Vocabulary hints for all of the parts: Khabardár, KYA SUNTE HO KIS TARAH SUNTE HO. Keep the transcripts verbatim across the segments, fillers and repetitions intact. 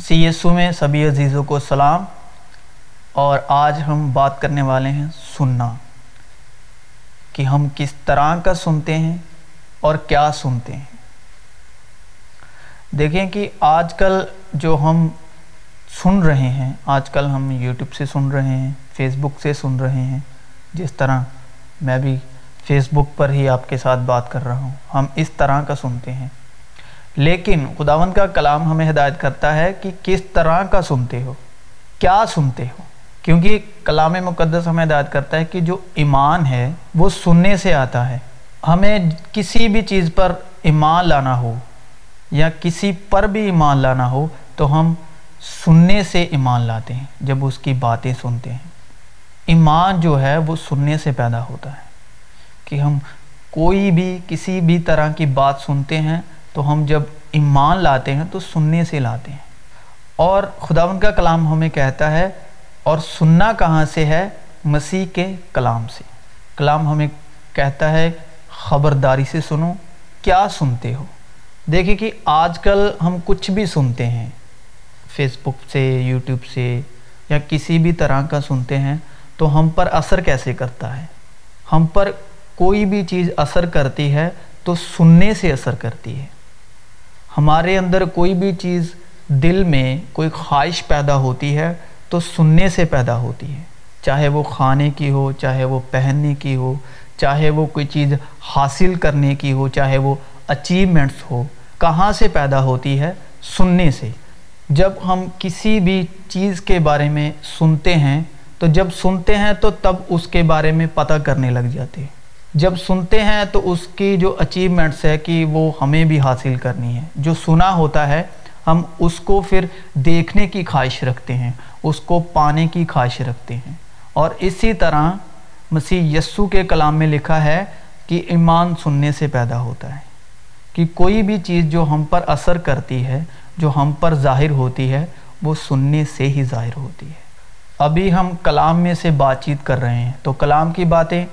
C S O میں سبھی عزیزوں کو سلام، اور آج ہم بات کرنے والے ہیں سننا، کہ ہم کس طرح کا سنتے ہیں اور کیا سنتے ہیں۔ دیکھیں کہ آج کل جو ہم سن رہے ہیں، آج کل ہم یوٹیوب سے سن رہے ہیں، فیس بک سے سن رہے ہیں، جس طرح میں بھی فیس بک پر ہی آپ کے ساتھ بات کر رہا ہوں، ہم اس طرح کا سنتے ہیں۔ لیکن خداوند کا کلام ہمیں ہدایت کرتا ہے کہ کس طرح کا سنتے ہو، کیا سنتے ہو، کیونکہ کلام مقدس ہمیں ہدایت کرتا ہے کہ جو ایمان ہے وہ سننے سے آتا ہے۔ ہمیں کسی بھی چیز پر ایمان لانا ہو یا کسی پر بھی ایمان لانا ہو تو ہم سننے سے ایمان لاتے ہیں، جب اس کی باتیں سنتے ہیں۔ ایمان جو ہے وہ سننے سے پیدا ہوتا ہے، کہ ہم کوئی بھی کسی بھی طرح کی بات سنتے ہیں تو ہم جب ایمان لاتے ہیں تو سننے سے لاتے ہیں۔ اور خداوند کا کلام ہمیں کہتا ہے، اور سننا کہاں سے ہے؟ مسیح کے کلام سے۔ کلام ہمیں کہتا ہے خبرداری سے سنو، کیا سنتے ہو۔ دیکھیں کہ آج کل ہم کچھ بھی سنتے ہیں، فیس بک سے، یوٹیوب سے، یا کسی بھی طرح کا سنتے ہیں، تو ہم پر اثر کیسے کرتا ہے؟ ہم پر کوئی بھی چیز اثر کرتی ہے تو سننے سے اثر کرتی ہے۔ ہمارے اندر کوئی بھی چیز، دل میں کوئی خواہش پیدا ہوتی ہے تو سننے سے پیدا ہوتی ہے، چاہے وہ کھانے کی ہو، چاہے وہ پہننے کی ہو، چاہے وہ کوئی چیز حاصل کرنے کی ہو، چاہے وہ اچیومنٹس ہو۔ کہاں سے پیدا ہوتی ہے؟ سننے سے۔ جب ہم کسی بھی چیز کے بارے میں سنتے ہیں تو جب سنتے ہیں تو تب اس کے بارے میں پتہ کرنے لگ جاتے ہیں۔ جب سنتے ہیں تو اس کی جو اچیومنٹس ہے کہ وہ ہمیں بھی حاصل کرنی ہے، جو سنا ہوتا ہے ہم اس کو پھر دیکھنے کی خواہش رکھتے ہیں، اس کو پانے کی خواہش رکھتے ہیں۔ اور اسی طرح مسیح یسوع کے کلام میں لکھا ہے کہ ایمان سننے سے پیدا ہوتا ہے، کہ کوئی بھی چیز جو ہم پر اثر کرتی ہے، جو ہم پر ظاہر ہوتی ہے، وہ سننے سے ہی ظاہر ہوتی ہے۔ ابھی ہم کلام میں سے بات چیت کر رہے ہیں، تو کلام کی باتیں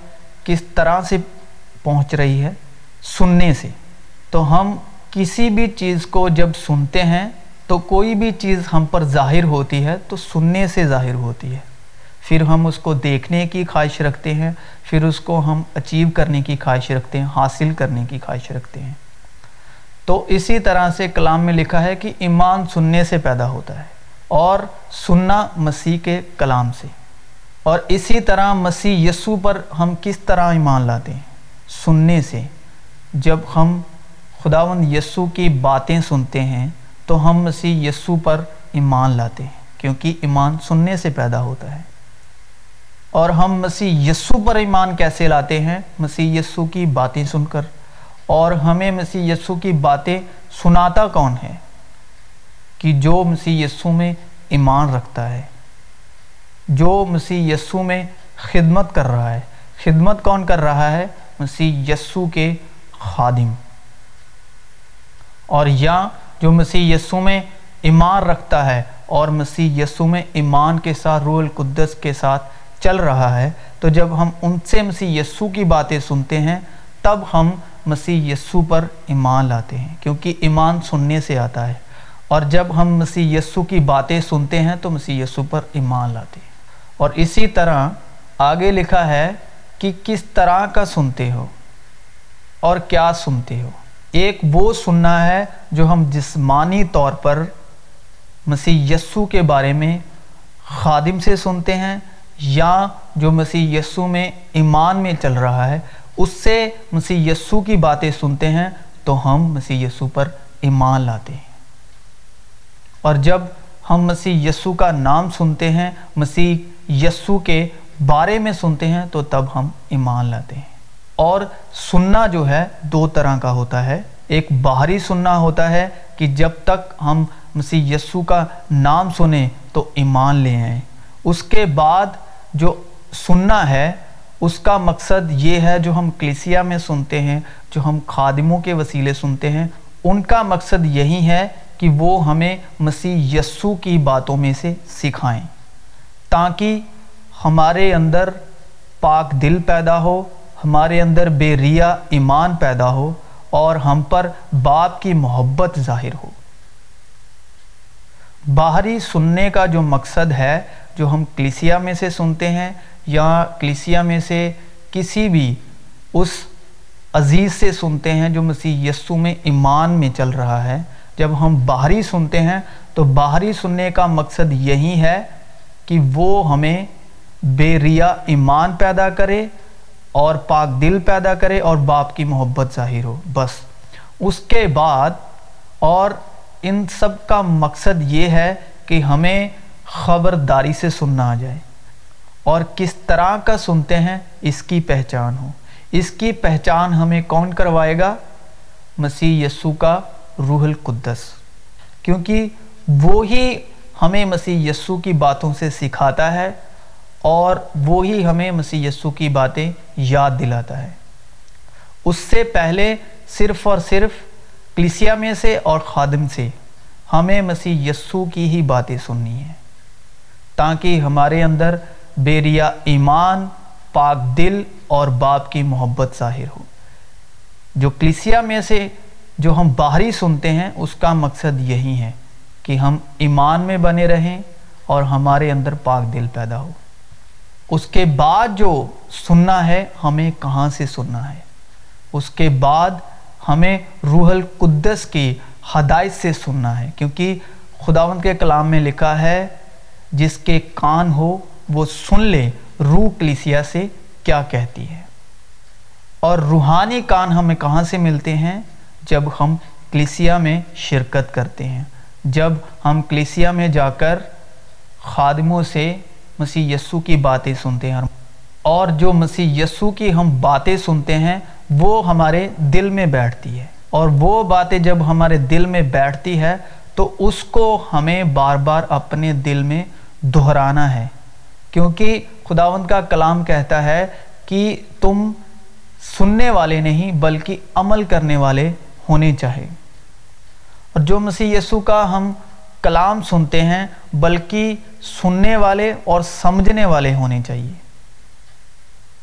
کس طرح سے پہنچ رہی ہے؟ سننے سے۔ تو ہم کسی بھی چیز کو جب سنتے ہیں تو کوئی بھی چیز ہم پر ظاہر ہوتی ہے تو سننے سے ظاہر ہوتی ہے، پھر ہم اس کو دیکھنے کی خواہش رکھتے ہیں، پھر اس کو ہم اچیو کرنے کی خواہش رکھتے ہیں، حاصل کرنے کی خواہش رکھتے ہیں۔ تو اسی طرح سے کلام میں لکھا ہے کہ ایمان سننے سے پیدا ہوتا ہے، اور سننا مسیح کے کلام سے۔ اور اسی طرح مسیح یسوع پر ہم کس طرح ایمان لاتے ہیں؟ سننے سے۔ جب ہم خداوند یسوع کی باتیں سنتے ہیں تو ہم مسیح یسوع پر ایمان لاتے ہیں، کیونکہ ایمان سننے سے پیدا ہوتا ہے۔ اور ہم مسیح یسوع پر ایمان کیسے لاتے ہیں؟ مسیح یسوع کی باتیں سن کر۔ اور ہمیں مسیح یسوع کی باتیں سناتا کون ہے؟ کہ جو مسیح یسوع میں ایمان رکھتا ہے، جو مسیح یسوع میں خدمت کر رہا ہے۔ خدمت کون کر رہا ہے؟ مسیح یسوع کے خادم۔ اور یا جو مسیح یسوع میں ایمان رکھتا ہے اور مسیح یسوع میں ایمان کے ساتھ، روح القدس کے ساتھ چل رہا ہے، تو جب ہم ان سے مسیح یسوع کی باتیں سنتے ہیں تب ہم مسیح یسوع پر ایمان لاتے ہیں، کیونکہ ایمان سننے سے آتا ہے۔ اور جب ہم مسیح یسوع کی باتیں سنتے ہیں تو مسیح یسوع پر ایمان لاتے ہیں۔ اور اسی طرح آگے لکھا ہے کہ کس طرح کا سنتے ہو اور کیا سنتے ہو۔ ایک وہ سننا ہے جو ہم جسمانی طور پر مسیح یسوع کے بارے میں خادم سے سنتے ہیں، یا جو مسیح یسوع میں ایمان میں چل رہا ہے اس سے مسیح یسوع کی باتیں سنتے ہیں تو ہم مسیح یسوع پر ایمان لاتے ہیں۔ اور جب ہم مسیح یسوع کا نام سنتے ہیں، مسیح یسوع کے بارے میں سنتے ہیں، تو تب ہم ایمان لاتے ہیں۔ اور سننا جو ہے دو طرح کا ہوتا ہے۔ ایک باہری سننا ہوتا ہے کہ جب تک ہم مسیح یسوع کا نام سنیں تو ایمان لے آئیں۔ اس کے بعد جو سننا ہے اس کا مقصد یہ ہے، جو ہم کلیسیا میں سنتے ہیں، جو ہم خادموں کے وسیلے سنتے ہیں، ان کا مقصد یہی ہے کہ وہ ہمیں مسیح یسوع کی باتوں میں سے سکھائیں، تاکہ ہمارے اندر پاک دل پیدا ہو، ہمارے اندر بے ریا ایمان پیدا ہو، اور ہم پر باپ کی محبت ظاہر ہو۔ باہری سننے کا جو مقصد ہے، جو ہم کلیسیا میں سے سنتے ہیں یا کلیسیا میں سے کسی بھی اس عزیز سے سنتے ہیں جو مسیح یسوع میں ایمان میں چل رہا ہے، جب ہم باہری سنتے ہیں تو باہری سننے کا مقصد یہی ہے کہ وہ ہمیں بے ریا ایمان پیدا کرے اور پاک دل پیدا کرے اور باپ کی محبت ظاہر ہو، بس۔ اس کے بعد اور ان سب کا مقصد یہ ہے کہ ہمیں خبرداری سے سننا آ جائے، اور کس طرح کا سنتے ہیں اس کی پہچان ہو۔ اس کی پہچان ہمیں کون کروائے گا؟ مسیح یسوع کا روح القدس، کیونکہ وہی ہمیں مسیح یسوع کی باتوں سے سکھاتا ہے اور وہی ہمیں مسیح یسوع کی باتیں یاد دلاتا ہے۔ اس سے پہلے صرف اور صرف کلیسیا میں سے اور خادم سے ہمیں مسیح یسوع کی ہی باتیں سننی ہیں، تاکہ ہمارے اندر بے ریا ایمان، پاک دل اور باپ کی محبت ظاہر ہو۔ جو کلیسیا میں سے جو ہم باہری سنتے ہیں اس کا مقصد یہی ہے کہ ہم ایمان میں بنے رہیں اور ہمارے اندر پاک دل پیدا ہو۔ اس کے بعد جو سننا ہے ہمیں کہاں سے سننا ہے؟ اس کے بعد ہمیں روح القدس کی ہدایت سے سننا ہے، کیونکہ خداوند کے کلام میں لکھا ہے جس کے کان ہو وہ سن لے روح کلیسیا سے کیا کہتی ہے۔ اور روحانی کان ہمیں کہاں سے ملتے ہیں؟ جب ہم کلیسیا میں شرکت کرتے ہیں، جب ہم کلیسیا میں جا کر خادموں سے مسیح یسوع کی باتیں سنتے ہیں، اور جو مسیح یسوع کی ہم باتیں سنتے ہیں وہ ہمارے دل میں بیٹھتی ہے، اور وہ باتیں جب ہمارے دل میں بیٹھتی ہے تو اس کو ہمیں بار بار اپنے دل میں دہرانا ہے، کیونکہ خداوند کا کلام کہتا ہے کہ تم سننے والے نہیں بلکہ عمل کرنے والے ہونے چاہیے۔ اور جو مسیح یسوع کا ہم کلام سنتے ہیں بلکہ سننے والے اور سمجھنے والے ہونے چاہیے۔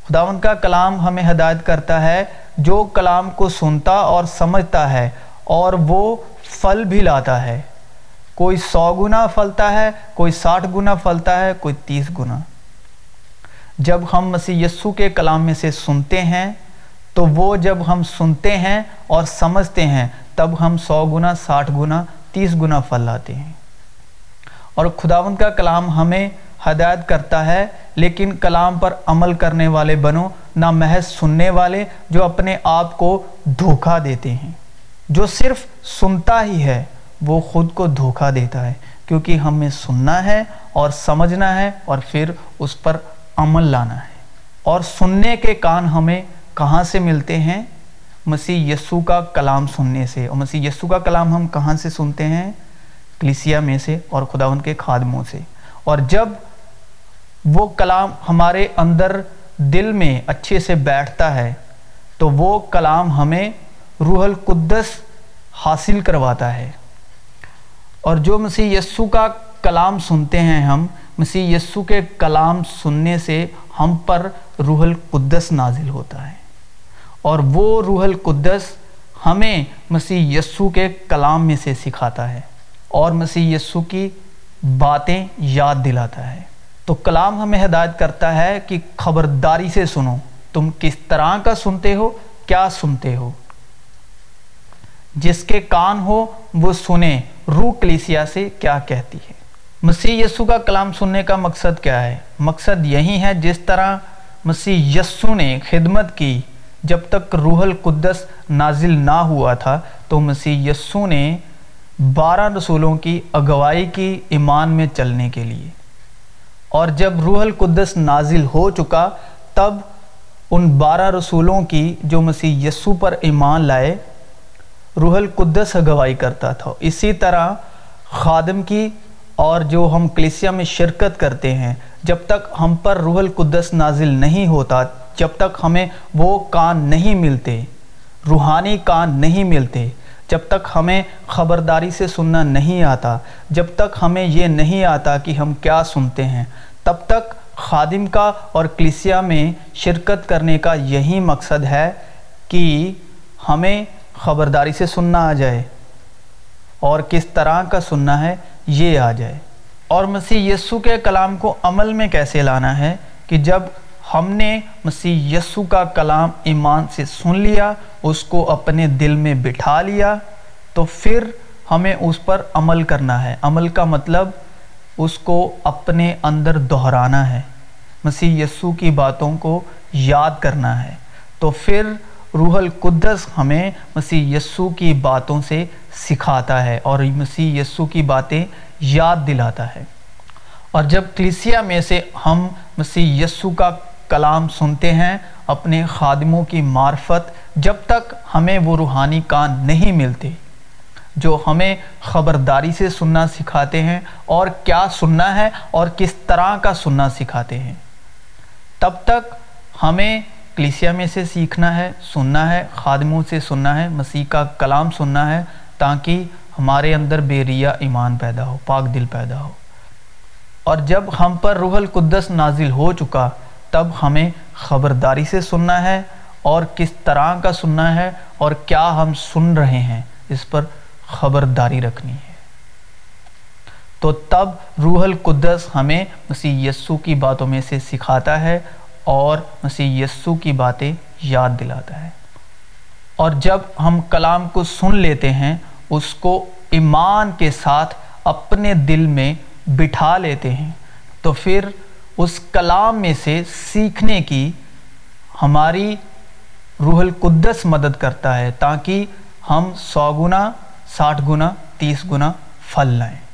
خداوند کا کلام ہمیں ہدایت کرتا ہے، جو کلام کو سنتا اور سمجھتا ہے اور وہ پھل بھی لاتا ہے، کوئی سو گنا پھلتا ہے، کوئی ساٹھ گنا پھلتا ہے، کوئی تیس گنا۔ جب ہم مسیح یسوع کے کلام میں سے سنتے ہیں تو وہ جب ہم سنتے ہیں اور سمجھتے ہیں تب ہم سو گنا، ساٹھ گنا، تیس گنا پھل لاتے ہیں۔ اور خداوند کا کلام ہمیں ہدایت کرتا ہے، لیکن کلام پر عمل کرنے والے بنو، نہ محض سننے والے جو اپنے آپ کو دھوکہ دیتے ہیں۔ جو صرف سنتا ہی ہے وہ خود کو دھوکہ دیتا ہے، کیونکہ ہمیں سننا ہے اور سمجھنا ہے اور پھر اس پر عمل لانا ہے۔ اور سننے کے کان ہمیں کہاں سے ملتے ہیں؟ مسیح یسوع کا کلام سننے سے۔ اور مسیح یسوع کا کلام ہم کہاں سے سنتے ہیں؟ کلیسیا میں سے اور خداوند کے خادموں سے۔ اور جب وہ کلام ہمارے اندر دل میں اچھے سے بیٹھتا ہے تو وہ کلام ہمیں روح القدس حاصل کرواتا ہے۔ اور جو مسیح یسوع کا کلام سنتے ہیں ہم، مسیح یسوع کے کلام سننے سے ہم پر روح القدس نازل ہوتا ہے، اور وہ روح القدس ہمیں مسیح یسوع کے کلام میں سے سکھاتا ہے اور مسیح یسوع کی باتیں یاد دلاتا ہے۔ تو کلام ہمیں ہدایت کرتا ہے کہ خبرداری سے سنو، تم کس طرح کا سنتے ہو، کیا سنتے ہو۔ جس کے کان ہو وہ سنے روح کلیسیا سے کیا کہتی ہے۔ مسیح یسوع کا کلام سننے کا مقصد کیا ہے؟ مقصد یہی ہے، جس طرح مسیح یسوع نے خدمت کی جب تک روح القدس نازل نہ ہوا تھا، تو مسیح یسوع نے بارہ رسولوں کی اگوائی کی ایمان میں چلنے کے لیے، اور جب روح القدس نازل ہو چکا تب ان بارہ رسولوں کی جو مسیح یسوع پر ایمان لائے روح القدس اگوائی کرتا تھا۔ اسی طرح خادم کی اور جو ہم کلیسیا میں شرکت کرتے ہیں، جب تک ہم پر روح القدس نازل نہیں ہوتا، جب تک ہمیں وہ کان نہیں ملتے، روحانی کان نہیں ملتے، جب تک ہمیں خبرداری سے سننا نہیں آتا، جب تک ہمیں یہ نہیں آتا کہ ہم کیا سنتے ہیں، تب تک خادم کا اور کلیسیا میں شرکت کرنے کا یہی مقصد ہے کہ ہمیں خبرداری سے سننا آ جائے، اور کس طرح کا سننا ہے یہ آ جائے، اور مسیح یسو کے کلام کو عمل میں کیسے لانا ہے کہ جب ہم نے مسیح یسو کا کلام ایمان سے سن لیا، اس کو اپنے دل میں بٹھا لیا، تو پھر ہمیں اس پر عمل کرنا ہے۔ عمل کا مطلب اس کو اپنے اندر دہرانا ہے، مسیح یسو کی باتوں کو یاد کرنا ہے، تو پھر روح القدس ہمیں مسیح یسو کی باتوں سے سکھاتا ہے اور مسیح یسو کی باتیں یاد دلاتا ہے۔ اور جب کلیسیا میں سے ہم مسیح یسو کا کلام سنتے ہیں اپنے خادموں کی معرفت، جب تک ہمیں وہ روحانی کان نہیں ملتے جو ہمیں خبرداری سے سننا سکھاتے ہیں اور کیا سننا ہے اور کس طرح کا سننا سکھاتے ہیں، تب تک ہمیں کلیسیا میں سے سیکھنا ہے، سننا ہے، خادموں سے سننا ہے، مسیح کا کلام سننا ہے، تاکہ ہمارے اندر بے ریا ایمان پیدا ہو، پاک دل پیدا ہو۔ اور جب ہم پر روح القدس نازل ہو چکا، تب ہمیں خبرداری سے سننا ہے اور کس طرح کا سننا ہے اور کیا ہم سن رہے ہیں، اس پر خبرداری رکھنی ہے۔ تو تب روح القدس ہمیں مسیح یسو کی باتوں میں سے سکھاتا ہے اور مسیح یسو کی باتیں یاد دلاتا ہے۔ اور جب ہم کلام کو سن لیتے ہیں، اس کو ایمان کے ساتھ اپنے دل میں بٹھا لیتے ہیں، تو پھر اس کلام میں سے سیکھنے کی ہماری روح القدس مدد کرتا ہے، تاکہ ہم سو گنا، ساٹھ گنا، تیس گنا پھل لائیں۔